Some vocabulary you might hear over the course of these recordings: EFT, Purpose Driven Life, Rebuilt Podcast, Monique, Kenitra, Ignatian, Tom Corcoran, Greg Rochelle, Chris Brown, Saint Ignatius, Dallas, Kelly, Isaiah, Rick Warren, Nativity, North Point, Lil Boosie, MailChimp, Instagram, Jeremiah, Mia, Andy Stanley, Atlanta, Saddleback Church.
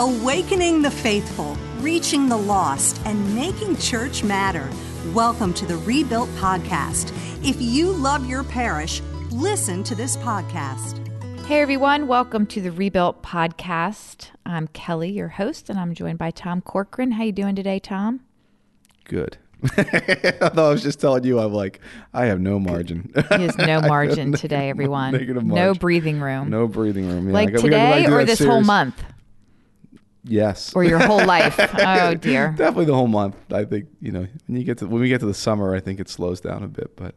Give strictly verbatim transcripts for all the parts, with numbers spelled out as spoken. Awakening the faithful, reaching the lost, and making church matter. Welcome to the Rebuilt Podcast. If you love your parish, listen to this podcast. Hey everyone, welcome to the Rebuilt Podcast. I'm Kelly, your host, and I'm joined by Tom Corcoran. How you doing today, Tom? Good. I I was just telling you, I'm like, I have no margin. He has no margin today, everyone. Margin. No breathing room. No breathing room. Yeah, like got, today or this series. Whole month? Yes. Or your whole life. Oh, dear. Definitely the whole month. I think, you know, when, you get to, when we get to the summer, I think it slows down a bit, but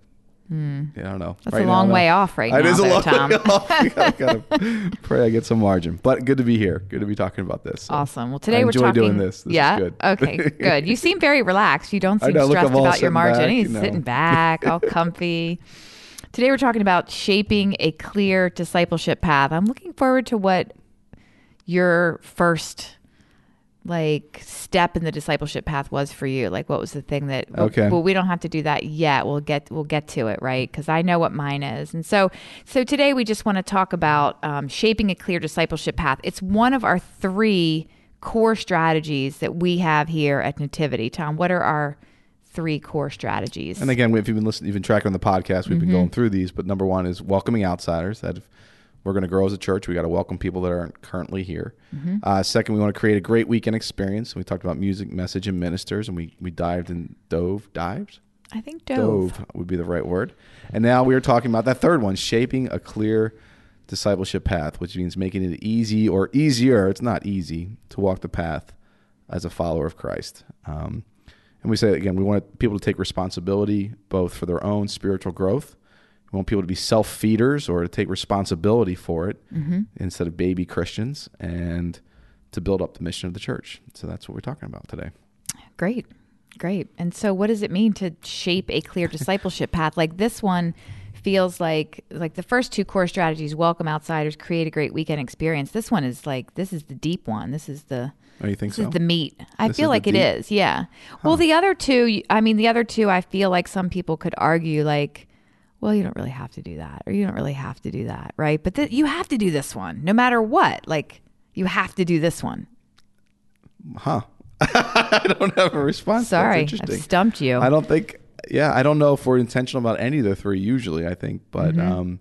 mm. yeah, I don't know. That's right a long now, way off right it now, is though, a long Tom. Way off. I gotta pray I get some margin, but good to be here. Good to be talking about this. So. Awesome. Well, today I we're talking. Doing this. This yeah? is good. Okay, good. You seem very relaxed. You don't seem know, stressed look, about your margin. He's you know. sitting back, all comfy. Today we're talking about shaping a clear discipleship path. I'm looking forward to what your first like step in the discipleship path was for you. Like what was the thing that, well, okay. well we don't have to do that yet. We'll get, we'll get to it. Right. Cause I know what mine is. And so, so today we just want to talk about um, shaping a clear discipleship path. It's one of our three core strategies that we have here at Nativity. Tom, what are our three core strategies? And again, if you've been listening, you've been tracking on the podcast, we've mm-hmm. been going through these, but number one is welcoming outsiders that have We're going to grow as a church. We got to welcome people that aren't currently here. Mm-hmm. Uh, second, we want to create a great weekend experience. We talked about music, message, and ministers, and we we dived and dove, dived? I think dove. Dove would be the right word. And now we are talking about that third one, shaping a clear discipleship path, which means making it easy or easier. It's not easy to walk the path as a follower of Christ. Um, and we say, again, we want people to take responsibility both for their own spiritual growth. We want people to be self-feeders or to take responsibility for it mm-hmm. instead of baby Christians and to build up the mission of the church. So that's what we're talking about today. Great. Great. And so what does it mean to shape a clear discipleship path? Like this one feels like like the first two core strategies, welcome outsiders, create a great weekend experience. This one is like, this is the deep one. This is the oh, you think this so? Is the meat. I this feel like it is. Yeah. Huh. Well, the other two, I mean, the other two, I feel like some people could argue like, well, you don't really have to do that, or you don't really have to do that, right? But th- you have to do this one, no matter what. Like, you have to do this one. Huh. I don't have a response. Sorry, I've stumped you. I don't think, yeah, I don't know if we're intentional about any of the three usually, I think. But, mm-hmm. um,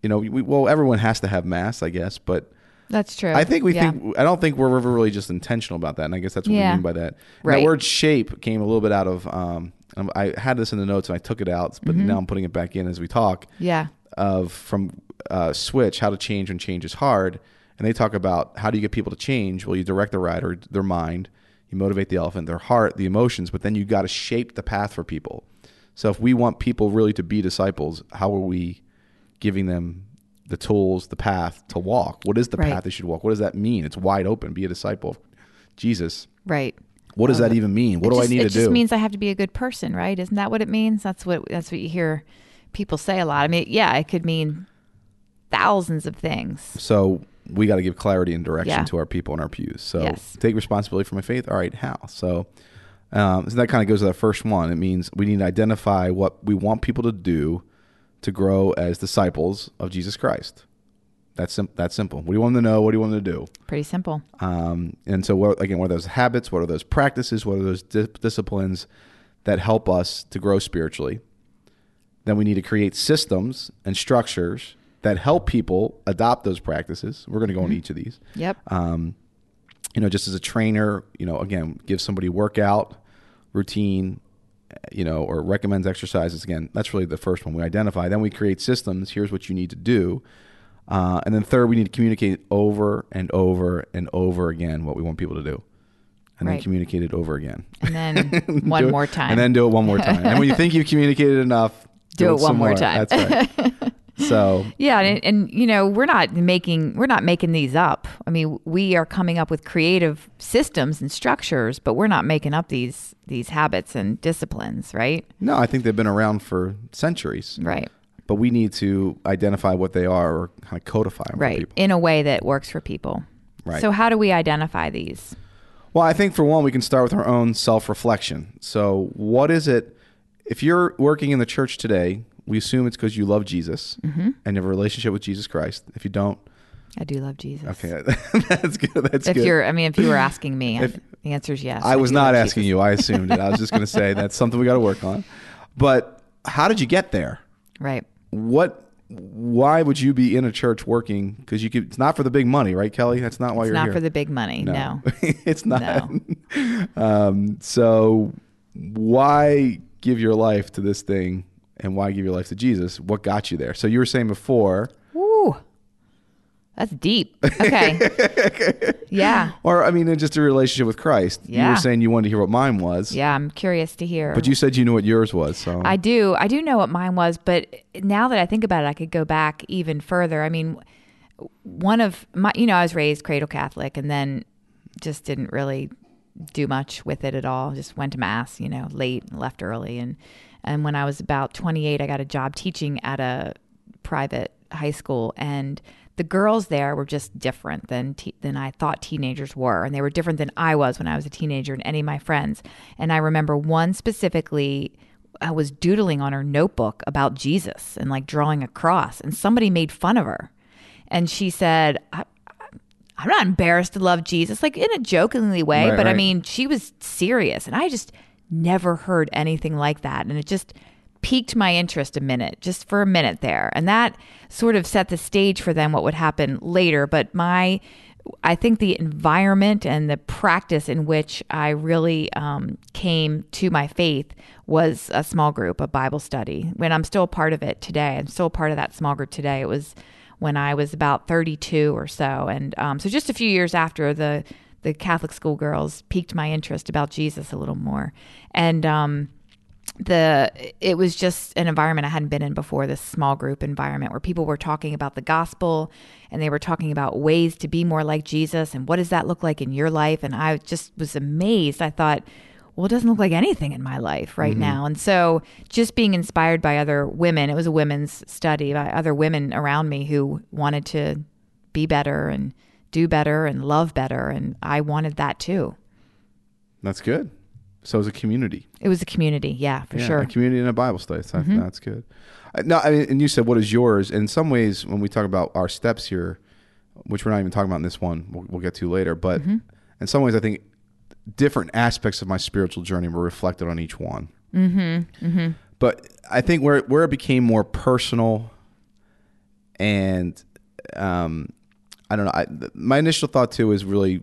you know, we, well, everyone has to have mass, I guess, but... That's true. I think we yeah. think, I don't think we're ever really just intentional about that. And I guess that's what yeah. we mean by that. Right. That word shape came a little bit out of, um, I had this in the notes and I took it out, but mm-hmm. now I'm putting it back in as we talk. Yeah. Of from uh, Switch, how to change when change is hard. And they talk about how do you get people to change? Well, you direct the rider, their mind, you motivate the elephant, their heart, the emotions, but then you got to shape the path for people. So if we want people really to be disciples, how are we giving them the tools, the path to walk? What is the right. path they should walk? What does that mean? It's wide open. Be a disciple of Jesus. Right. What does um, that even mean? What do just, I need to do? It just means I have to be a good person, right? Isn't that what it means? That's what that's what you hear people say a lot. I mean, yeah, it could mean thousands of things. So we got to give clarity and direction yeah. to our people in our pews. So yes. take responsibility for my faith. All right, how? So, um, so that kind of goes to that first one. It means we need to identify what we want people to do to grow as disciples of Jesus Christ. That's sim- that's simple. What do you want them to know? What do you want them to do? Pretty simple. Um, and so, what, again, what are those habits? What are those practices? What are those di- disciplines that help us to grow spiritually? Then we need to create systems and structures that help people adopt those practices. We're going to go mm-hmm. on each of these. Yep. Um, you know, just as a trainer, you know, again, give somebody workout, routine, you know, or recommends exercises. Again, that's really the first one we identify. Then we create systems. Here's what you need to do. Uh, and then third, we need to communicate over and over and over again what we want people to do. And right. then communicate it over again. And then one more time. And then do it one more time. And when you think you've communicated enough, do, do it, it one more, more time. That's right. So yeah, and, and you know, we're not making we're not making these up. I mean, we are coming up with creative systems and structures, but we're not making up these these habits and disciplines, right? No, I think they've been around for centuries. Right. But we need to identify what they are or kind of codify them right. for people. In a way that works for people. Right. So how do we identify these? Well, I think for one, we can start with our own self-reflection. So what is it, if you're working in the church today, we assume it's because you love Jesus mm-hmm. and have a relationship with Jesus Christ. If you don't, I do love Jesus. Okay, that's good. That's if good. You're, I mean, if you were asking me, if, the answer is yes. I, I was not asking Jesus. you. I assumed it. I was just going to say that's something we got to work on. But how did you get there? Right. What? Why would you be in a church working? Because you could. It's not for the big money, right, Kelly? That's not why it's you're not here. It's not for the big money. No, no. It's not. No. Um, so why give your life to this thing, and why give your life to Jesus? What got you there? So you were saying before. Ooh. That's deep. Okay. Yeah. Or, I mean, just a relationship with Christ. Yeah. You were saying you wanted to hear what mine was. Yeah, I'm curious to hear. But you said you knew what yours was. So I do. I do know what mine was. But now that I think about it, I could go back even further. I mean, one of my, you know, I was raised cradle Catholic and then just didn't really do much with it at all. Just went to mass, you know, late and left early. And, and when I was about twenty-eight, I got a job teaching at a private high school, and the girls there were just different than te- than I thought teenagers were, and they were different than I was when I was a teenager and any of my friends. And I remember one specifically, I was doodling on her notebook about Jesus and like drawing a cross, and somebody made fun of her. And she said, I, I, I'm not embarrassed to love Jesus, like in a jokingly way, right, but right. I mean, she was serious, and I just never heard anything like that. And it just piqued my interest a minute, just for a minute there. And that sort of set the stage for then what would happen later. But my, I think the environment and the practice in which I really um, came to my faith was a small group, a Bible study. When I'm still part of it today, I'm still part of that small group today. It was when I was about thirty-two or so. And um, so just a few years after the, the Catholic school girls piqued my interest about Jesus a little more. And, um, The it was just an environment I hadn't been in before, this small group environment where people were talking about the gospel and they were talking about ways to be more like Jesus and what does that look like in your life. And I just was amazed. I thought, well, it doesn't look like anything in my life right mm-hmm. now. And so just being inspired by other women, it was a women's study, by other women around me who wanted to be better and do better and love better. And I wanted that too. That's good. So it was a community. It was a community, yeah, for yeah, sure. A community and a Bible study. So mm-hmm. That's good. No, I mean, and you said, what is yours? In some ways, when we talk about our steps here, which we're not even talking about in this one, we'll, we'll get to later, but mm-hmm. in some ways, I think different aspects of my spiritual journey were reflected on each one. Mm-hmm. Mm-hmm. But I think where, where it became more personal and um, I don't know. I, my initial thought, too, is really,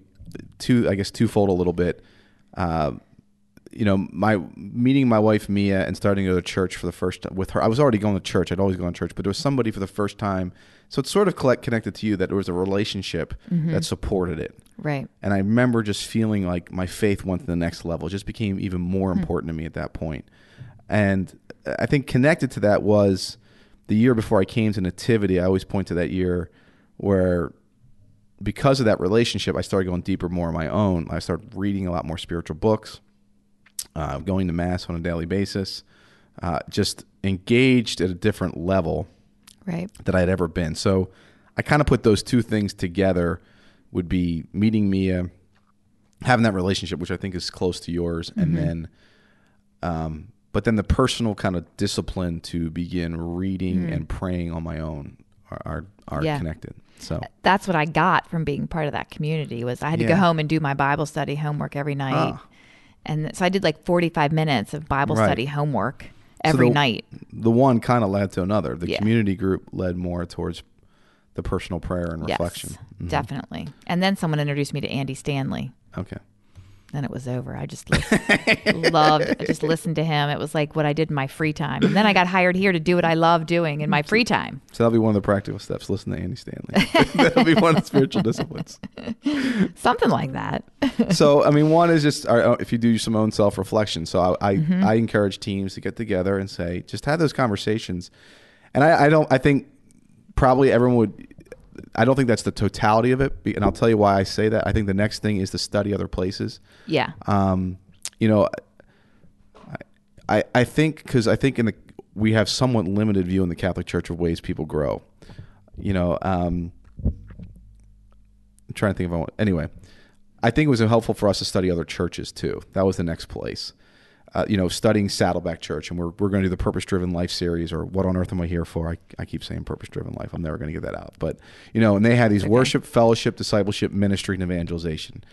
two, I guess, twofold a little bit. Uh, you know, my meeting my wife, Mia, and starting to go to church for the first time with her. I was already going to church. I'd always gone to church, but there was somebody for the first time. So it's sort of collect, connected to you that there was a relationship mm-hmm. that supported it. Right. And I remember just feeling like my faith went to the next level. It just became even more mm-hmm. important to me at that point. And I think connected to that was the year before I came to Nativity. I always point to that year where, because of that relationship, I started going deeper more on my own. I started reading a lot more spiritual books. Uh, going to mass on a daily basis, uh, just engaged at a different level right. that I'd ever been. So I kind of put those two things together, would be meeting Mia, having that relationship, which I think is close to yours. Mm-hmm. And then, um, but then the personal kind of discipline to begin reading mm-hmm. and praying on my own are, are, are yeah. connected. So that's what I got from being part of that community was I had to yeah. go home and do my Bible study homework every night. Ah. And so I did like forty-five minutes of Bible right. study homework every so the, night. The one kind of led to another. The yeah. community group led more towards the personal prayer and reflection. Yes, mm-hmm. definitely. And then someone introduced me to Andy Stanley. Okay. Then it was over. I just listened, loved, I just listened to him. It was like what I did in my free time. And then I got hired here to do what I love doing in my free time. So that'll be one of the practical steps. Listen to Andy Stanley. That'll be one of the spiritual disciplines. Something like that. So, I mean, one is just if you do some own self-reflection. So I I, mm-hmm. I encourage teams to get together and say, just have those conversations. And I, I don't, I think probably everyone would, I don't think that's the totality of it. And I'll tell you why I say that. I think the next thing is to study other places. Yeah. Um, you know, I, I think, cause I think in the, we have somewhat limited view in the Catholic Church of ways people grow, you know, um, I'm trying to think of, I want, anyway, I think it was helpful for us to study other churches too. That was the next place. uh, you know, studying Saddleback Church, and we're we're going to do the Purpose Driven Life series, or What on Earth Am I Here For? I, I keep saying Purpose Driven Life. I'm never going to get that out, but you know, and they had these okay. worship, fellowship, discipleship, ministry, and evangelization,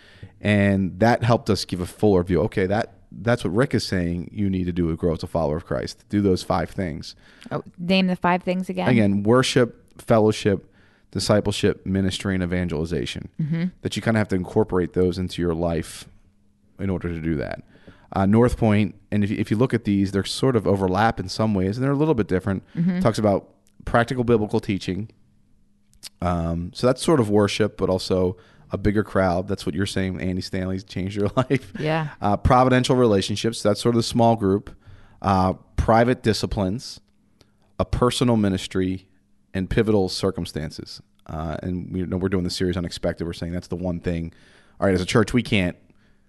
and that helped us give a fuller view. Okay, that. That's what Rick is saying you need to do to grow as a follower of Christ. Do those five things. Oh, name the five things again. Again, worship, fellowship, discipleship, ministry, and evangelization. Mm-hmm. That you kind of have to incorporate those into your life in order to do that. Uh, North Point, and if, if you look at these, they're sort of overlap in some ways, and they're a little bit different. Mm-hmm. Talks about practical biblical teaching. Um, so that's sort of worship, but also a bigger crowd. That's what you're saying. Andy Stanley's changed your life. Yeah. Uh, providential relationships. That's sort of the small group. Uh, private disciplines, a personal ministry, and pivotal circumstances. Uh, and we, you know, we're doing the series Unexpected. We're saying that's the one thing. All right, as a church, we can't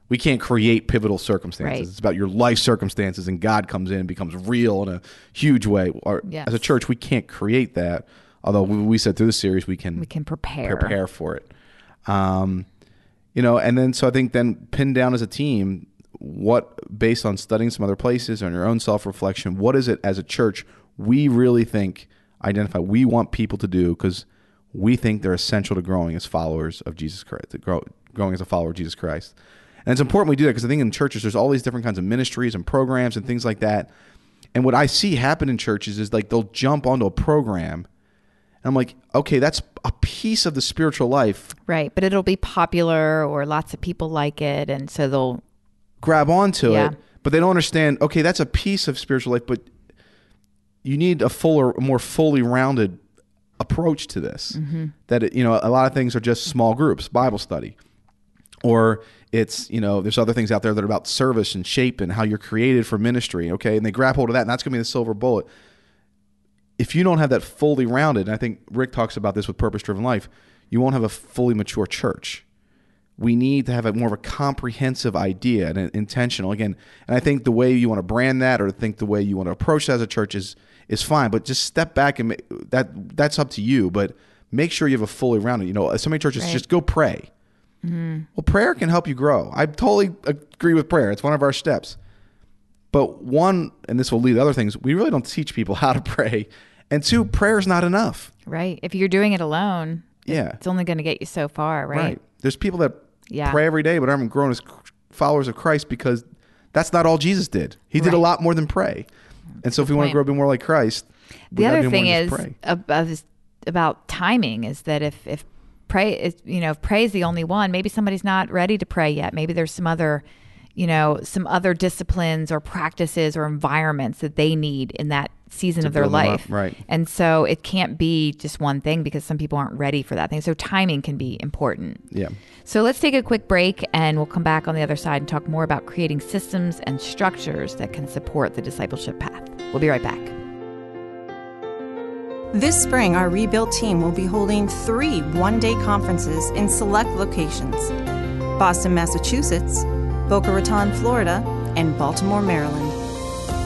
we can't create pivotal circumstances. Right. It's about your life circumstances, and God comes in and becomes real in a huge way. Or, yes. As a church, we can't create that. Although we said through the series, we can we can prepare prepare for it. Um, you know, and then, so I think then pinned down as a team, what, based on studying some other places on your own self-reflection, what is it as a church we really think, identify, we want people to do because we think they're essential to growing as followers of Jesus Christ, to grow, growing as a follower of Jesus Christ. And it's important we do that because I think in churches, there's all these different kinds of ministries and programs and things like that. And what I see happen in churches is like, they'll jump onto a program. I'm like, okay, that's a piece of the spiritual life. Right. But it'll be popular or lots of people like it. And so they'll grab onto yeah. it, but they don't understand, okay, that's a piece of spiritual life, but you need a fuller, more fully rounded approach to this. Mm-hmm. That, it, you know, a lot of things are just small groups, Bible study, or it's, you know, there's other things out there that are about service and shape and how you're created for ministry. Okay. And they grab hold of that, and that's going to be the silver bullet. If you don't have that fully rounded, and I think Rick talks about this with Purpose-Driven Life, you won't have a fully mature church. We need to have a more of a comprehensive idea and intentional. Again, and I think the way you want to brand that or think the way you want to approach that as a church is is fine, but just step back and make, that that's up to you, but make sure you have a fully rounded. You know, so many churches right. just go pray. Mm-hmm. Well, prayer can help you grow. I totally agree with prayer. It's one of our steps. But one, and this will lead to other things, we really don't teach people how to pray. And two, prayer is not enough. Right. If you're doing it alone, yeah. it's only going to get you so far, right? Right. There's people that yeah. pray every day but aren't grown as followers of Christ because that's not all Jesus did. He did right. a lot more than pray. That's and so if we want to grow a bit more like Christ, the other thing is about, about timing is that if, if pray is, you know, if pray is the only one, maybe somebody's not ready to pray yet. Maybe there's some other you know, some other disciplines or practices or environments that they need in that season of their life. Up, right. And so it can't be just one thing because some people aren't ready for that thing. So timing can be important. Yeah. So let's take a quick break and we'll come back on the other side and talk more about creating systems and structures that can support the discipleship path. We'll be right back. This spring, our Rebuilt team will be holding three one-day conferences in select locations: Boston, Massachusetts, Boca Raton, Florida, and Baltimore, Maryland.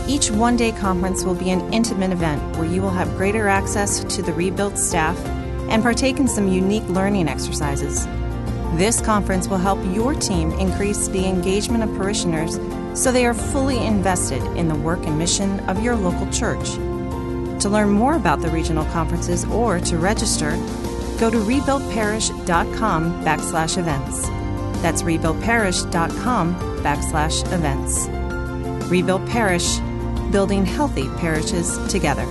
Each one-day conference will be an intimate event where you will have greater access to the Rebuilt staff and partake in some unique learning exercises. This conference will help your team increase the engagement of parishioners so they are fully invested in the work and mission of your local church. To learn more about the regional conferences or to register, go to rebuilt parish dot com backslash events. That's rebuilt parish dot com backslash events. Rebuilt Parish, building healthy parishes together.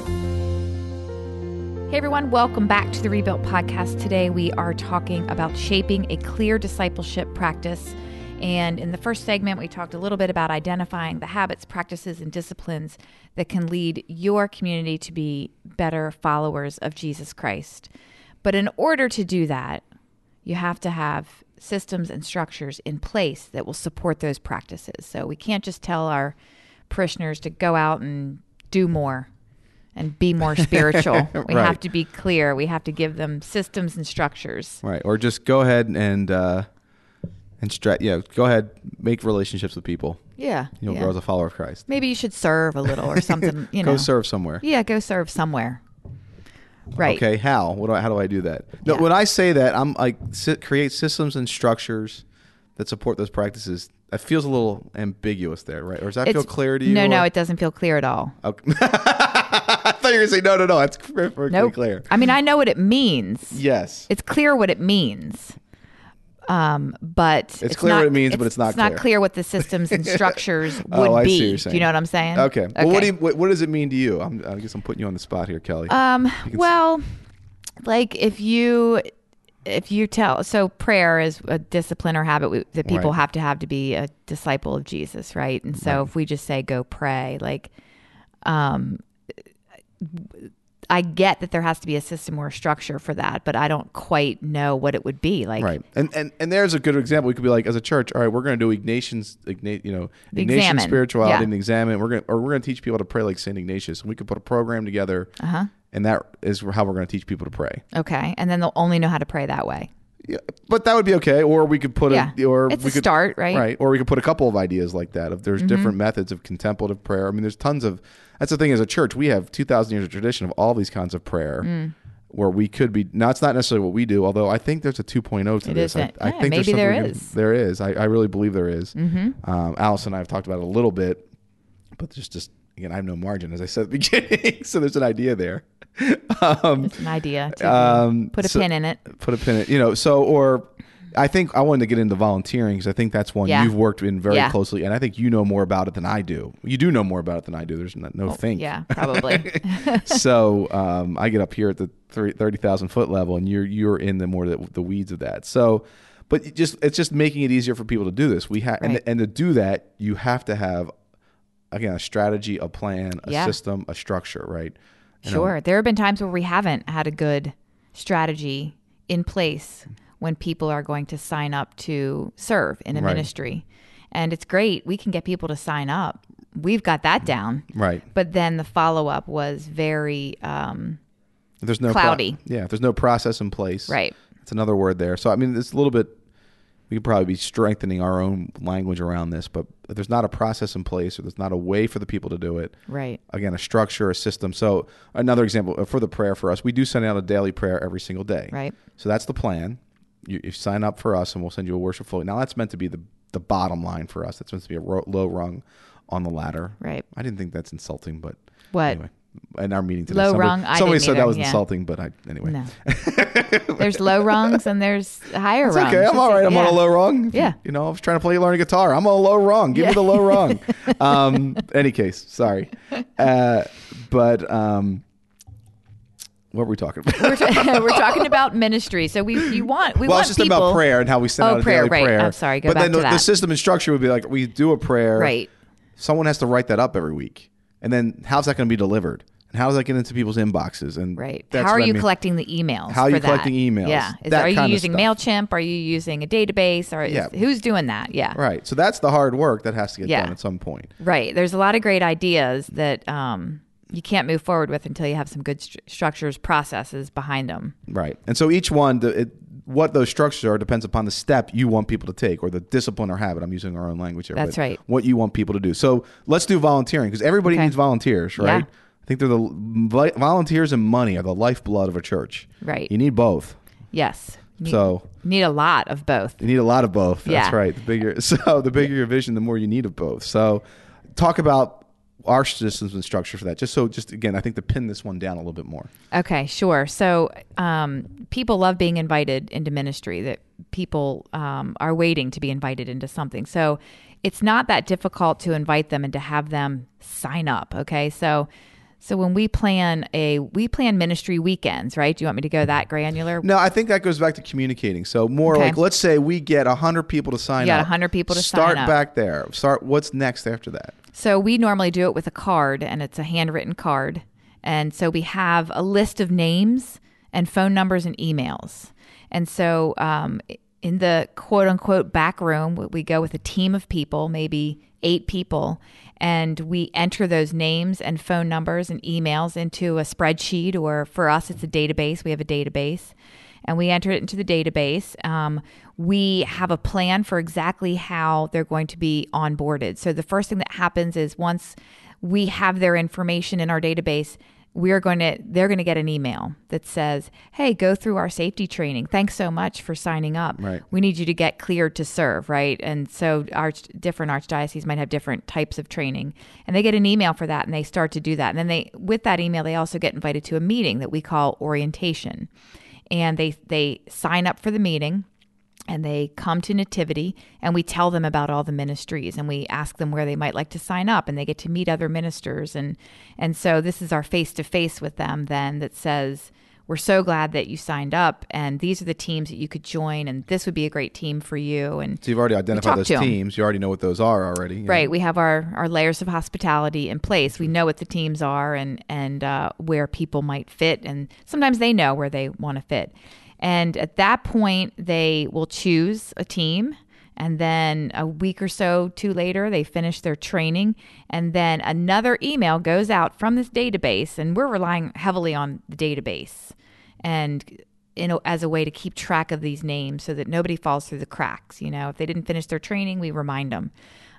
Hey everyone, welcome back to the Rebuilt Podcast. Today we are talking about shaping a clear discipleship practice. And in the first segment, we talked a little bit about identifying the habits, practices, and disciplines that can lead your community to be better followers of Jesus Christ. But in order to do that, you have to have systems and structures in place that will support those practices. So we can't just tell our parishioners to go out and do more and be more spiritual. We right. have to be clear. We have to give them systems and structures. Right. Or just go ahead and, uh, and stra- yeah, go ahead, make relationships with people. Yeah. You'll yeah. grow as a follower of Christ. Maybe you should serve a little or something, you know. Go serve somewhere. Yeah. Go serve somewhere. Right. Okay. How? What do I? How do I do that? No. Yeah. When I say that, I'm like, create systems and structures that support those practices. That feels a little ambiguous there, right? Or does that it's, feel clear to you? No, or? no, it doesn't feel clear at all. Okay. I thought you were going to say, no, no, no, it's perfectly nope. clear. I mean, I know what it means. Yes. It's clear what it means. Um, but it's, it's clear not, what it means, it's, but it's not it's clear. It's not clear what the systems and structures would oh, I be. See what you're saying. Do you know what I'm saying? Okay. okay. Well, what, do you, what, what does it mean to you? I'm, I guess I'm putting you on the spot here, Kelly. Um. Well, see. like if you, if you tell, so prayer is a discipline or habit we, that people right. have to have to be a disciple of Jesus, right? And so right. if we just say, go pray, like, um, I get that there has to be a system or a structure for that, but I don't quite know what it would be like. Right, and and, and there's a good example. We could be like, as a church, all right, we're going to do Ignatian's, Igna- you know, Ignatian spirituality yeah. and examine. We're going or we're going to teach people to pray like Saint Ignatius, and we could put a program together, uh-huh. and that is how we're going to teach people to pray. Okay, and then they'll only know how to pray that way. Yeah, but that would be okay. Or we could put yeah. a or it's we a could, start, right? Right, or we could put a couple of ideas like that. If there's mm-hmm. different methods of contemplative prayer, I mean, there's tons of. That's the thing. As a church, we have two thousand years of tradition of all these kinds of prayer mm. where we could be... Now, it's not necessarily what we do, although I think there's a two point oh to it this. I, yeah, I think maybe there's there is. There is. I, I really believe there is. Mm-hmm. Um, Alice and I have talked about it a little bit, but just, just again, I have no margin, as I said at the beginning, so there's an idea there. Um, there's an idea. To um, put a so, pin in it. Put a pin in it. You know, so... or. I think I wanted to get into volunteering because I think that's one yeah. you've worked in very yeah. closely, and I think you know more about it than I do. You do know more about it than I do. There's no, no oh, think. Yeah, probably. So um, I get up here at the thirty thousand foot level, and you're you're in the more the, the weeds of that. So, but it just it's just making it easier for people to do this. We have right. and and to do that, you have to have again a strategy, a plan, a yeah. system, a structure, right? And sure. I'm, there have been times where we haven't had a good strategy in place when people are going to sign up to serve in a right. ministry. And it's great. We can get people to sign up. We've got that down. Right. But then the follow-up was very um, there's no cloudy. Pro- yeah, there's no process in place. Right. That's another word there. So, I mean, it's a little bit, we could probably be strengthening our own language around this, but there's not a process in place or there's not a way for the people to do it. Right. Again, a structure, a system. So another example for the prayer for us, we do send out a daily prayer every single day. Right. So that's the plan. You, you sign up for us and we'll send you a worship flow. Now that's meant to be the, the bottom line for us. That's meant to be a ro- low rung on the ladder. Right. I didn't think that's insulting, but what? Anyway, in our meeting today, low somebody, rung, somebody I said either. that was yeah. insulting, but I, anyway. No. There's low rungs and there's higher it's rungs. Okay. I'm all right. I'm yeah. on a low rung. Yeah. You know, I was trying to play learn guitar. I'm on a low rung. Give yeah. me the low rung. Um, any case, sorry. Uh, but, um, what were we talking about? we're, ta- we're talking about ministry. So we you want we well, want it's just people. about prayer and how we send oh, out a prayer, daily right. prayer. I'm sorry, go but back then to the, that. the system and structure would be like we do a prayer. Right. Someone has to write that up every week, and then how's that going to be delivered? And how does that get into people's inboxes? And right. That's how are you I mean. collecting the emails? How are you for collecting that? emails? Yeah. Is, that are you using MailChimp? Are you using a database? Or is, yeah. who's doing that? Yeah. Right. So that's the hard work that has to get yeah. done at some point. Right. There's a lot of great ideas that. Um, you can't move forward with until you have some good st- structures, processes behind them. Right. And so each one, the, it, what those structures are depends upon the step you want people to take or the discipline or habit. I'm using our own language here. That's right. What you want people to do. So let's do volunteering because everybody okay. needs volunteers, right? Yeah. I think they're the volunteers and money are the lifeblood of a church. Right. You need both. Yes. Need, so need a lot of both. You need a lot of both. Yeah. That's right. The bigger, so the bigger your vision, the more you need of both. So talk about our systems and structure for that. Just so, just again, I think to pin this one down a little bit more. Okay, sure. So um, people love being invited into ministry, that people um, are waiting to be invited into something. So it's not that difficult to invite them and to have them sign up. Okay, so so when we plan a, we plan ministry weekends, right? Do you want me to go that granular? No, I think that goes back to communicating. So more okay. like, let's say we get one hundred people to sign up. You got one hundred people to sign up. Start back there. Start, what's next after that? So we normally do it with a card, and it's a handwritten card. And so we have a list of names and phone numbers and emails. And so um, in the quote-unquote back room, we go with a team of people, maybe eight people, and we enter those names and phone numbers and emails into a spreadsheet, or for us, it's a database. We have a database. And we enter it into the database. Um, we have a plan for exactly how they're going to be onboarded. So the first thing that happens is once we have their information in our database, we're going to, they're going to get an email that says, hey, go through our safety training. Thanks so much for signing up. Right. We need you to get cleared to serve, right? And so our different archdioceses might have different types of training, and they get an email for that, and they start to do that. And then they, with that email, they also get invited to a meeting that we call orientation, and they, they sign up for the meeting. And they come to Nativity, and we tell them about all the ministries, and we ask them where they might like to sign up, and they get to meet other ministers. And and so this is our face-to-face with them then that says, we're so glad that you signed up, and these are the teams that you could join, and this would be a great team for you. And so you've already identified those teams. You already know what those are already. Right. Know? We have our, our layers of hospitality in place. We know what the teams are and, and uh, where people might fit, and sometimes they know where they want to fit. And at that point, they will choose a team, and then a week or so, two later, they finish their training, and then another email goes out from this database, and we're relying heavily on the database and in a, as a way to keep track of these names so that nobody falls through the cracks. You know, if they didn't finish their training, we remind them.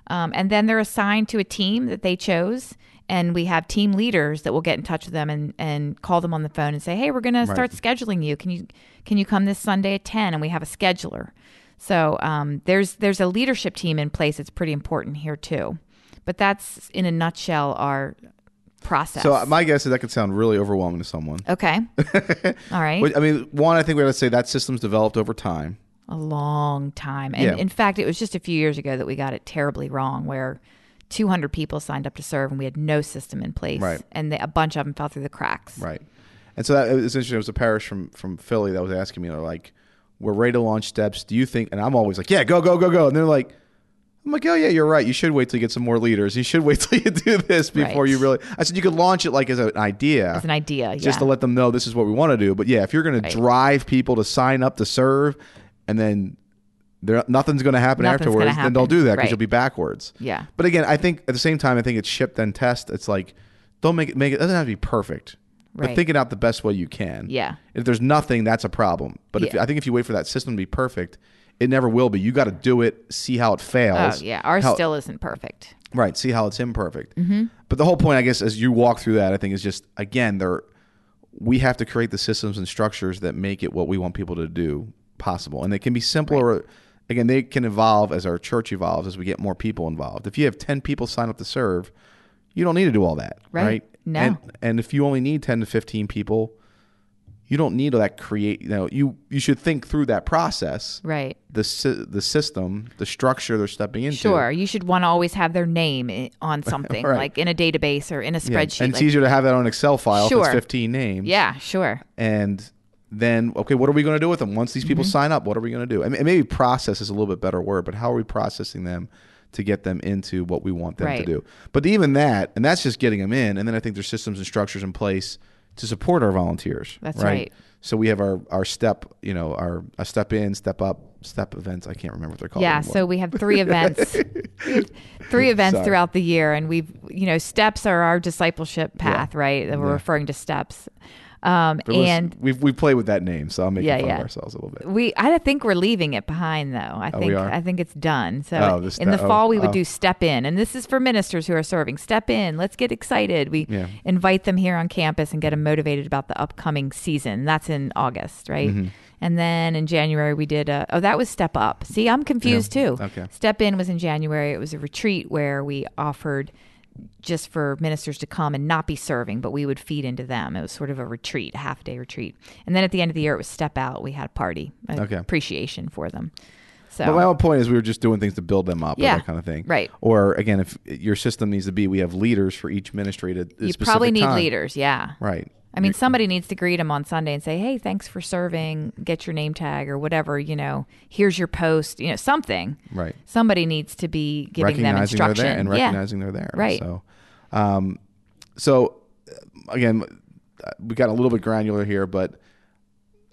Um, and then they're assigned to a team that they chose, and we have team leaders that will get in touch with them and, and call them on the phone and say, hey, we're going to start scheduling you. Can you can you come this Sunday at ten? And we have a scheduler. So um, there's there's a leadership team in place. It's pretty important here too. But that's, in a nutshell, our process. So my guess is that could sound really overwhelming to someone. Okay. All right. I mean, one, I think we have to say that system's developed over time. A long time. And yeah. In fact, it was just a few years ago that we got it terribly wrong, where two hundred people signed up to serve, and we had no system in place. Right. And they, a bunch of them fell through the cracks. Right. And so that is interesting. It was a parish from, from Philly that was asking me, you know, like, we're ready to launch steps. Do you think, and I'm always like, yeah, go, go, go, go. And they're like, I'm like, oh yeah, you're right. You should wait till you get some more leaders. You should wait till you do this before right. you really, I said, you could launch it like as an idea. As an idea. Just yeah. to let them know this is what we want to do. But yeah, if you're going right. to drive people to sign up to serve, and then There, nothing's going to happen nothing's afterwards, happen. Then they'll do that because right. you'll be backwards. Yeah. But again, I think at the same time, I think it's ship then test. It's like, don't make it, make it, it doesn't have to be perfect, right. but think it out the best way you can. Yeah. If there's nothing, that's a problem. But yeah. if, I think if you wait for that system to be perfect, it never will be. You got to do it, see how it fails. Oh, yeah. Ours how, still isn't perfect. Right. See how it's imperfect. Mm-hmm. But the whole point, I guess, as you walk through that, I think is just, again, there we have to create the systems and structures that make it what we want people to do possible. And they can be simpler. Right. Again, they can evolve as our church evolves, as we get more people involved. If you have ten people sign up to serve, you don't need to do all that, right? right? No. And, and if you only need ten to fifteen people, you don't need that create, you know, you, you should think through that process. Right. The the system, the structure they're stepping into. Sure. You should want to always have their name on something, right. like in a database or in a spreadsheet. Yeah. And it's like, easier to have that on an Excel file sure. if it's fifteen names. Yeah, sure. And then, okay, what are we going to do with them? Once these people mm-hmm. sign up, what are we going to do? I mean, maybe process is a little bit better word, but how are we processing them to get them into what we want them right. to do? But even that, and that's just getting them in. And then I think there's systems and structures in place to support our volunteers. That's right. right. So we have our, our step, you know, our, our step in, step up, step events. I can't remember what they're called. Yeah. Anymore. So we have three events, we have three events Sorry. throughout the year. And we've, you know, steps are our discipleship path, yeah. right? That we're yeah. referring to steps. Um, and we we play with that name, so I'm making yeah, fun yeah. of ourselves a little bit. We I think we're leaving it behind though. I oh, think I think it's done. So oh, the ste- in the fall oh, we would oh. do step in, and this is for ministers who are serving. Step in, let's get excited. We yeah. invite them here on campus and get them motivated about the upcoming season. That's in August, right? Mm-hmm. And then in January we did a oh that was step up. See, I'm confused yeah. too. Okay. Step in was in January. It was a retreat where we offered just for ministers to come and not be serving, but we would feed into them. It was sort of a retreat, a half day retreat. And then at the end of the year, it was step out. We had a party, an okay. appreciation for them. So but my whole point is we were just doing things to build them up, yeah, that kind of thing. Right. Or again, if your system needs to be, we have leaders for each ministry to You probably need time. leaders. Yeah. Right. I mean, somebody needs to greet them on Sunday and say, hey, thanks for serving, get your name tag or whatever, you know, here's your post, you know, something. Right. Somebody needs to be giving them instruction. They're there and recognizing yeah. they're there. Right. So, um, so again, we got a little bit granular here, but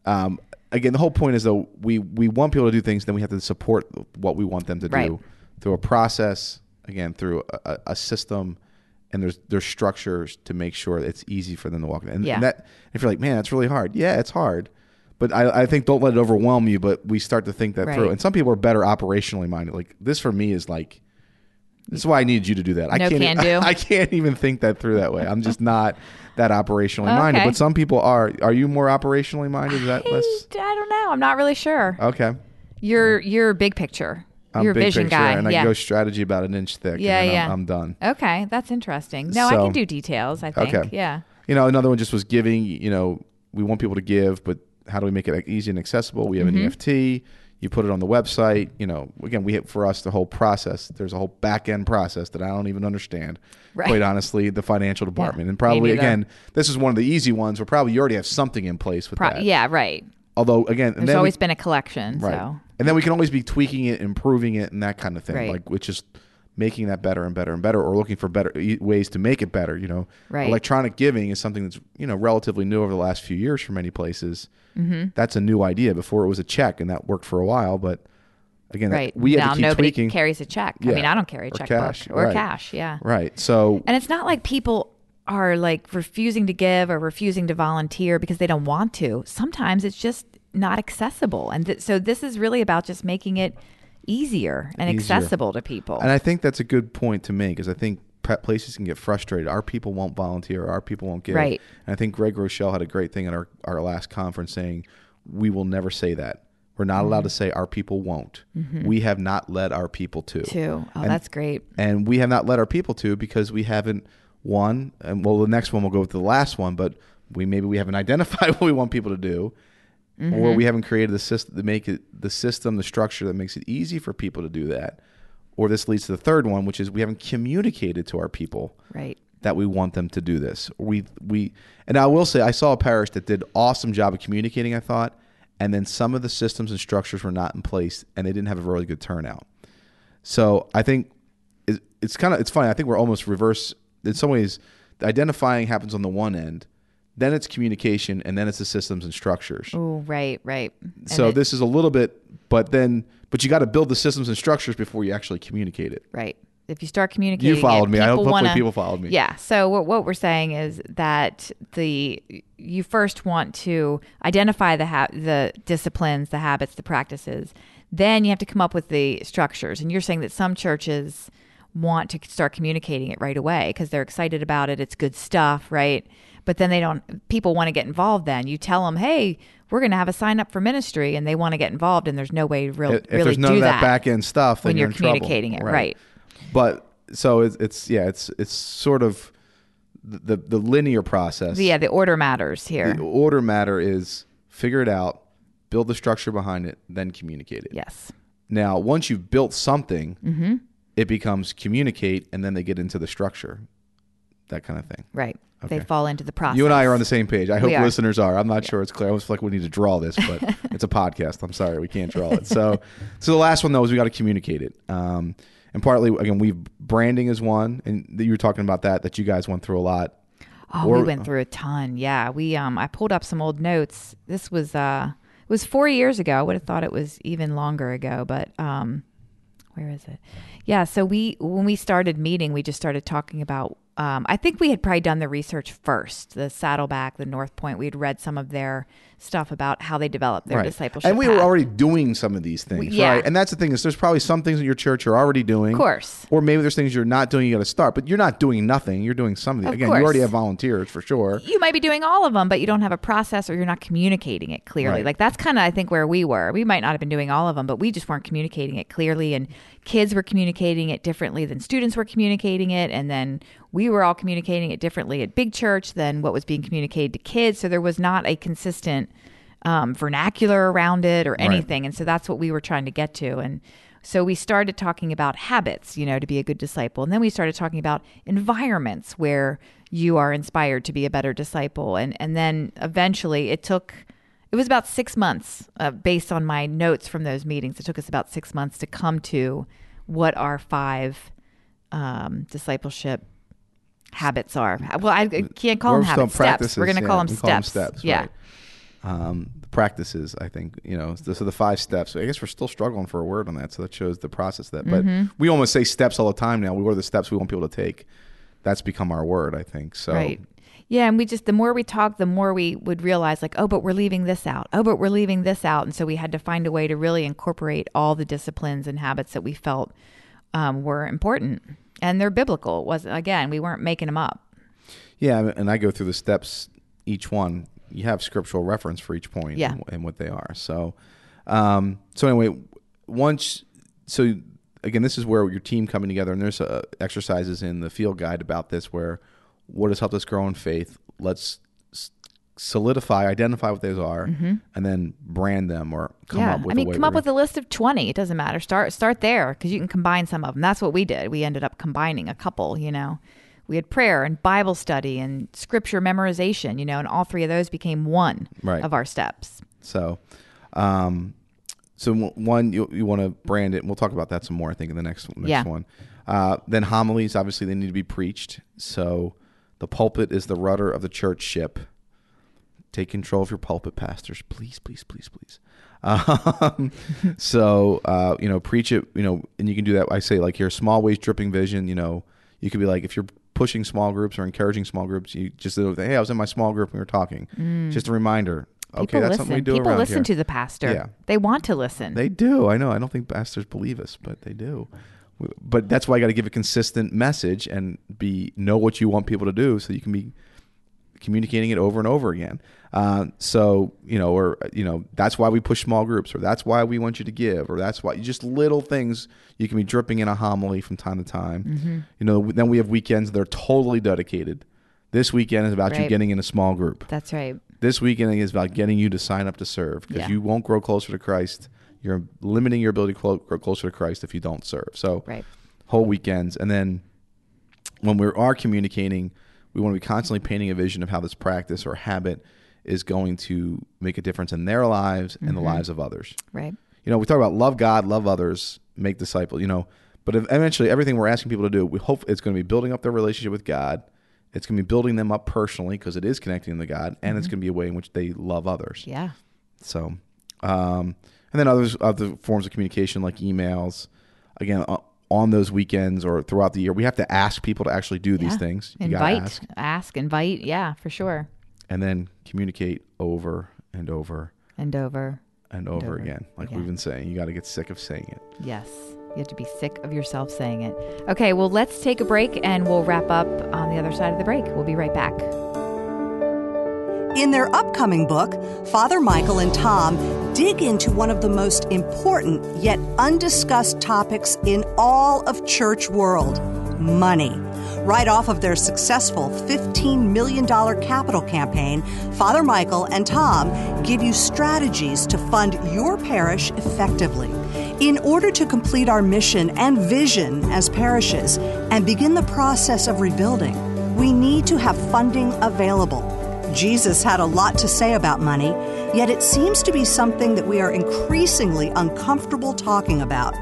um, again, the whole point is though, we, we want people to do things, then we have to support what we want them to right. do through a process, again, through a, a system. And there's there's structures to make sure it's easy for them to walk in. And, yeah. and that if you're like, man, that's really hard. Yeah, it's hard. But I, I think don't let it overwhelm you, but we start to think that right. through. And some people are better operationally minded. Like this for me is like This is why I need you to do that. I no can't can do. I, I can't even think that through that way. I'm just not that operationally okay. minded. But some people are. Are you more operationally minded? Is that I, less? I don't know. I'm not really sure. Okay. You're you're big picture. I'm you're a big vision picture, guy. And yeah. I go strategy about an inch thick. Yeah, and then yeah. I'm, I'm done. Okay, that's interesting. No, so, I can do details, I think. Okay. Yeah. You know, another one just was giving. You know, we want people to give, but how do we make it easy and accessible? We have mm-hmm. an E F T. You put it on the website, you know, again, we hit for us the whole process. There's a whole back end process that I don't even understand, right. quite honestly, the financial department. Yeah, and probably, again, this is one of the easy ones where probably you already have something in place with Pro- that. Yeah, right. Although, again, there's always we, been a collection. Right. So. And then we can always be tweaking it, improving it, and that kind of thing, right. like which is making that better and better and better, or looking for better ways to make it better. You know, right. electronic giving is something that's, you know, relatively new over the last few years for many places. Mm-hmm. That's a new idea. Before it was a check, and that worked for a while. But again, right. we had now to keep nobody tweaking. Carries a check. Yeah. I mean, I don't carry a checkbook or cash. Or right. cash. Yeah. Right. So, and it's not like people are like refusing to give or refusing to volunteer because they don't want to. Sometimes it's just not accessible, and th- so this is really about just making it easier and easier. accessible to people. And I think that's a good point to make, because I think places can get frustrated. Our people won't volunteer. Our people won't give. Right. And I think Greg Rochelle had a great thing at our, our last conference saying, we will never say that. We're not mm-hmm. allowed to say our people won't. Mm-hmm. We have not led our people to. To. Oh, and, that's great. And we have not led our people to because we haven't, one, and well, the next one will go with the last one, but we maybe we haven't identified what we want people to do. Mm-hmm. Or we haven't created the system to make it the system, the structure that makes it easy for people to do that. Or this leads to the third one, which is we haven't communicated to our people right. that we want them to do this. We we and I will say I saw a parish that did awesome job of communicating, I thought, and then some of the systems and structures were not in place, and they didn't have a really good turnout. So I think it's, it's kind of it's funny. I think we're almost reverse in some ways. Identifying happens on the one end, then it's communication, and then it's the systems and structures. Oh, right, right. And so it, this is a little bit, but then. But you got to build the systems and structures before you actually communicate it. Right. If you start communicating, you followed it, me. I hope wanna, hopefully people followed me. Yeah. So what what we're saying is that the you first want to identify the ha- the disciplines, the habits, the practices. Then you have to come up with the structures. And you're saying that some churches want to start communicating it right away because they're excited about it. It's good stuff, right? But then they don't. People want to get involved. Then you tell them, hey, we're going to have a sign up for ministry, and they want to get involved, and there's no way to real, if, if really do that. If there's none of that back end stuff, then when you're, you're in communicating trouble. It, right. right? But so it's, it's yeah, it's it's sort of the, the the linear process. Yeah, the order matters here. The order matter is figure it out, build the structure behind it, then communicate it. Yes. Now, once you've built something, mm-hmm. it becomes communicate, and then they get into the structure, that kind of thing. Right. Okay. They fall into the process. You and I are on the same page. I hope are. listeners are. I'm not yeah. sure it's clear. I almost feel like we need to draw this, but it's a podcast. I'm sorry. We can't draw it. So so the last one, though, is we got to communicate it. Um, and partly, again, we've branding is one. And you were talking about that, that you guys went through a lot. Oh, or, we went through a ton. Yeah. we. Um, I pulled up some old notes. This was uh, it was four years ago. I would have thought it was even longer ago, but um, where is it? Yeah. So we when we started meeting, we just started talking about Um, I think we had probably done the research first, the Saddleback, the North Point. We had read some of their stuff about how they developed their right. discipleship. And we path. were already doing some of these things, we, yeah. right? And that's the thing is there's probably some things that your church are already doing. Of course. Or maybe there's things you're not doing, you got to start. But you're not doing nothing. You're doing some of these. Of Again, course. You already have volunteers for sure. You might be doing all of them, but you don't have a process or you're not communicating it clearly. Right. Like that's kind of, I think, where we were. We might not have been doing all of them, but we just weren't communicating it clearly. And kids were communicating it differently than students were communicating it. And then we were all communicating it differently at big church than what was being communicated to kids. So there was not a consistent um, vernacular around it or anything. Right. And so that's what we were trying to get to. And so we started talking about habits, you know, to be a good disciple. And then we started talking about environments where you are inspired to be a better disciple. And, and then eventually it took, it was about six months uh, based on my notes from those meetings. It took us about six months to come to what our five um, discipleship habits are. Well, I can't call We're them habits. Steps. We're going to yeah, call them steps. Call them steps yeah. Right. Um, the practices, I think, you know, so the five steps. I guess we're still struggling for a word on that. So that shows the process that, but mm-hmm. we almost say steps all the time now. What are the steps we want people to take? That's become our word, I think. So, right. Yeah. And we just, the more we talked, the more we would realize like, oh, but we're leaving this out. Oh, but we're leaving this out. And so we had to find a way to really incorporate all the disciplines and habits that we felt um, were important, and they're biblical. It was again, we weren't making them up. Yeah, and I go through the steps. Each one, you have scriptural reference for each point, yeah. and, and what they are. So, um, so anyway, once so again, this is where your team coming together, and there's uh, exercises in the field guide about this. Where what has helped us grow in faith? Let's solidify, identify what those are, mm-hmm. and then brand them or come yeah. up with I mean, a way come up gonna... with a list of twenty. It doesn't matter. Start start there, because you can combine some of them. That's what we did. We ended up combining a couple, you know. We had prayer and Bible study and scripture memorization, you know, and all three of those became one right. of our steps. So, um, so one, you, you want to brand it, and we'll talk about that some more, I think, in the next, next yeah. one. Uh, then homilies, obviously, they need to be preached. So the pulpit is the rudder of the church ship. Take control of your pulpit, pastors, please, please, please, please. Um, so, uh, you know, preach it, you know, and you can do that. I say, like, here, small ways, dripping vision. You know, you could be like, if you're pushing small groups or encouraging small groups, you just know that, hey, I was in my small group and we were talking. Mm. Just a reminder. Okay, people that's listen. Something we do people around listen here. To the pastor. Yeah. They want to listen. They do. I know. I don't think pastors believe us, but they do. But that's why I got to give a consistent message and be know what you want people to do, so you can be communicating it over and over again. Uh, so, you know, or, you know, that's why we push small groups, or that's why we want you to give, or that's why you just little things you can be dripping in a homily from time to time. Mm-hmm. You know, then we have weekends that are totally dedicated. This weekend is about right. you getting in a small group. That's right. This weekend is about getting you to sign up to serve, because yeah. you won't grow closer to Christ. You're limiting your ability to grow closer to Christ if you don't serve. So right. whole weekends. And then when we are communicating, we want to be constantly painting a vision of how this practice or habit is going to make a difference in their lives and mm-hmm. the lives of others. Right. You know, we talk about love God, love others, make disciples, you know, but eventually everything we're asking people to do, we hope it's going to be building up their relationship with God. It's going to be building them up personally, because it is connecting them to God, and mm-hmm. it's going to be a way in which they love others. Yeah. So, um, and then others, other forms of communication like emails, again, uh, on those weekends or throughout the year, we have to ask people to actually do yeah. these things. You invite, gotta ask. ask, invite. Yeah, for sure. And then communicate over and over. And over. And over, and over. again. Like yeah. we've been saying, you got to get sick of saying it. Yes. You have to be sick of yourself saying it. Okay, well, let's take a break, and we'll wrap up on the other side of the break. We'll be right back. In their upcoming book, Father Michael and Tom dig into one of the most important yet undiscussed topics in all of church world, money. Right off of their successful fifteen million dollars capital campaign, Father Michael and Tom give you strategies to fund your parish effectively. In order to complete our mission and vision as parishes and begin the process of rebuilding, we need to have funding available. Jesus had a lot to say about money, yet it seems to be something that we are increasingly uncomfortable talking about.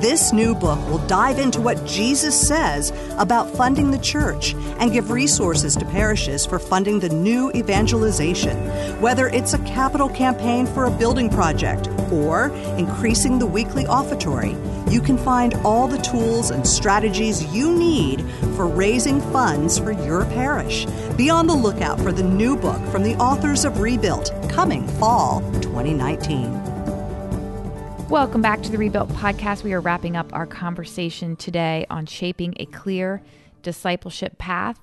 This new book will dive into what Jesus says about funding the church and give resources to parishes for funding the new evangelization, whether it's a capital campaign for a building project or increasing the weekly offertory. You can find all the tools and strategies you need for raising funds for your parish. Be on the lookout for the new book from the authors of Rebuilt, coming fall twenty nineteen. Welcome back to the Rebuilt Podcast. We are wrapping up our conversation today on shaping a clear discipleship path.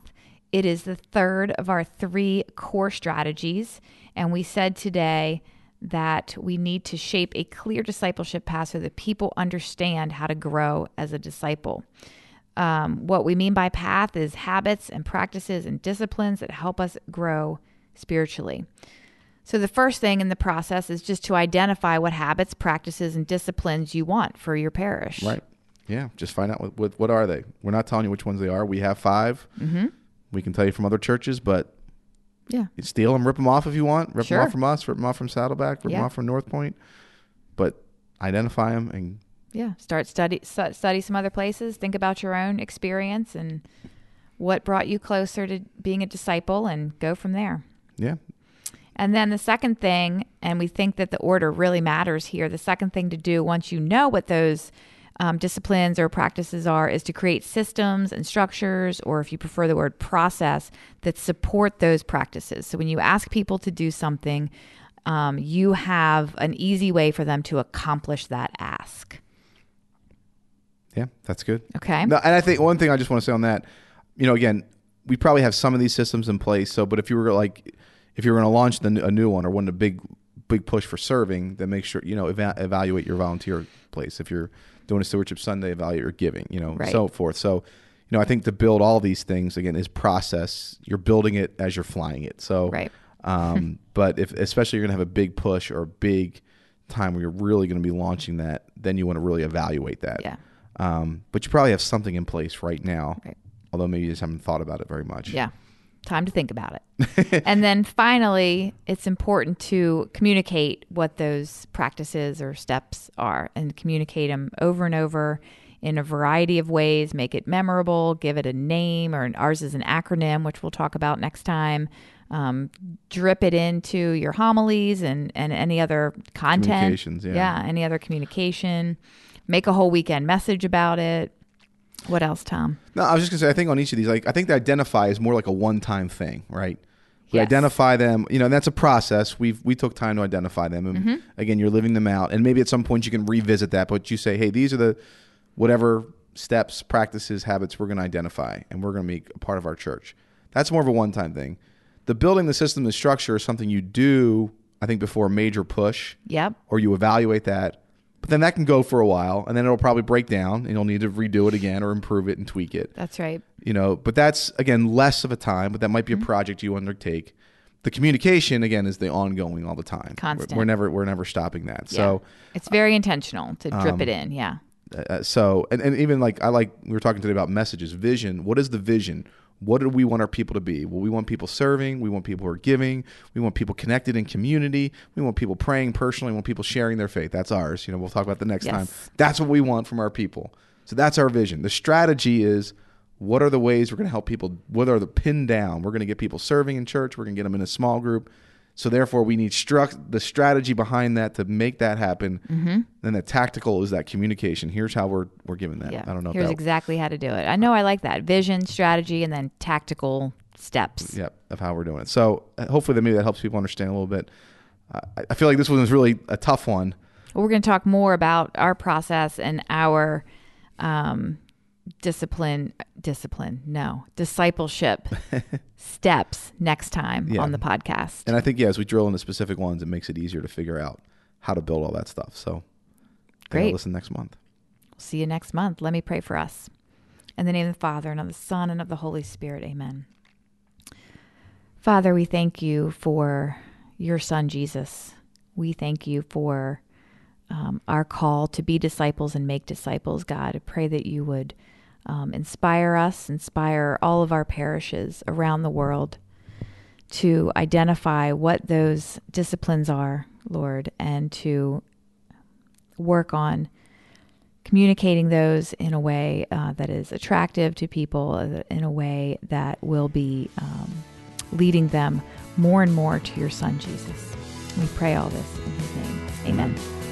It is the third of our three core strategies, and we said today that we need to shape a clear discipleship path so that people understand how to grow as a disciple. Um, what we mean by path is habits and practices and disciplines that help us grow spiritually. So the first thing in the process is just to identify what habits, practices, and disciplines you want for your parish. Right. Yeah. Just find out what what, what are they. We're not telling you which ones they are. We have five. Mm-hmm. We can tell you from other churches, but yeah, you steal them, rip them off if you want. Rip sure. them off from us. Rip them off from Saddleback. Rip yeah. them off from North Point. But identify them and yeah, start study st- study some other places. Think about your own experience and what brought you closer to being a disciple, and go from there. Yeah. And then the second thing, and we think that the order really matters here, the second thing to do once you know what those um, disciplines or practices are is to create systems and structures, or if you prefer the word process, that support those practices. So when you ask people to do something, um, you have an easy way for them to accomplish that ask. Yeah, that's good. Okay. No, and I think one thing I just want to say on that, you know, again, we probably have some of these systems in place. So, but if you were like, if you were going to launch the, a new one or one, a big, big push for serving, then make sure, you know, eva- evaluate your volunteer place. If you're doing a Stewardship Sunday, evaluate your giving, you know, right. so forth. So, you know, I think to build all these things, again, is process. You're building it as you're flying it. So, right. um, but if, especially you're going to have a big push or a big time where you're really going to be launching that, then you want to really evaluate that. Yeah. Um, but you probably have something in place right now, right. although maybe you just haven't thought about it very much. Yeah. Time to think about it. And then finally, it's important to communicate what those practices or steps are and communicate them over and over in a variety of ways. Make it memorable, give it a name, or an, ours is an acronym, which we'll talk about next time. Um, drip it into your homilies and, and any other content. Communications, yeah. Yeah, any other communication. Make a whole weekend message about it. What else, Tom? No, I was just going to say, I think on each of these, like I think the identify is more like a one-time thing, right? We yes. identify them, you know, and that's a process. We've we took time to identify them. And mm-hmm. again, you're living them out. And maybe at some point you can revisit that, but you say, hey, these are the whatever steps, practices, habits we're going to identify and we're going to make a part of our church. That's more of a one-time thing. The building the system, the structure is something you do, I think, before a major push. Yep. Or you evaluate that. But then that can go for a while, and then it'll probably break down, and you'll need to redo it again or improve it and tweak it. That's right. You know, but that's, again, less of a time, but that might be a mm-hmm. project you undertake. The communication, again, is the ongoing all the time. Constant. We're, we're never we're never stopping that. Yeah. So it's very intentional to drip um, it in, yeah. Uh, so, and, and even like, I like, we were talking today about messages, vision. What is the vision? What do we want our people to be? Well, we want people serving. We want people who are giving. We want people connected in community. We want people praying personally. We want people sharing their faith. That's ours. You know, we'll talk about the next yes. time. That's what we want from our people. So that's our vision. The strategy is what are the ways we're going to help people? What are the pin down? We're going to get people serving in church. We're going to get them in a small group. So therefore, we need struct- the strategy behind that to make that happen. Mm-hmm. Then the tactical is that communication. Here's how we're we're giving that. Yeah. I don't know. Here's if that exactly w- how to do it. I know I like that. Vision, strategy, and then tactical steps. Yep, of how we're doing it. So uh, hopefully that maybe that helps people understand a little bit. Uh, I feel like this one was really a tough one. Well, we're going to talk more about our process and our um, discipline, discipline, no, discipleship steps next time yeah. on the podcast. And I think, yeah, as we drill into specific ones, it makes it easier to figure out how to build all that stuff. So great. Listen next month. We'll see you next month. Let me pray for us. In the name of the Father, and of the Son, and of the Holy Spirit. Amen. Father, we thank you for your son, Jesus. We thank you for um, our call to be disciples and make disciples, God. I pray that you would Um, inspire us, inspire all of our parishes around the world to identify what those disciplines are, Lord, and to work on communicating those in a way uh, that is attractive to people, in a way that will be um, leading them more and more to your son, Jesus. We pray all this in his name. Amen. Amen.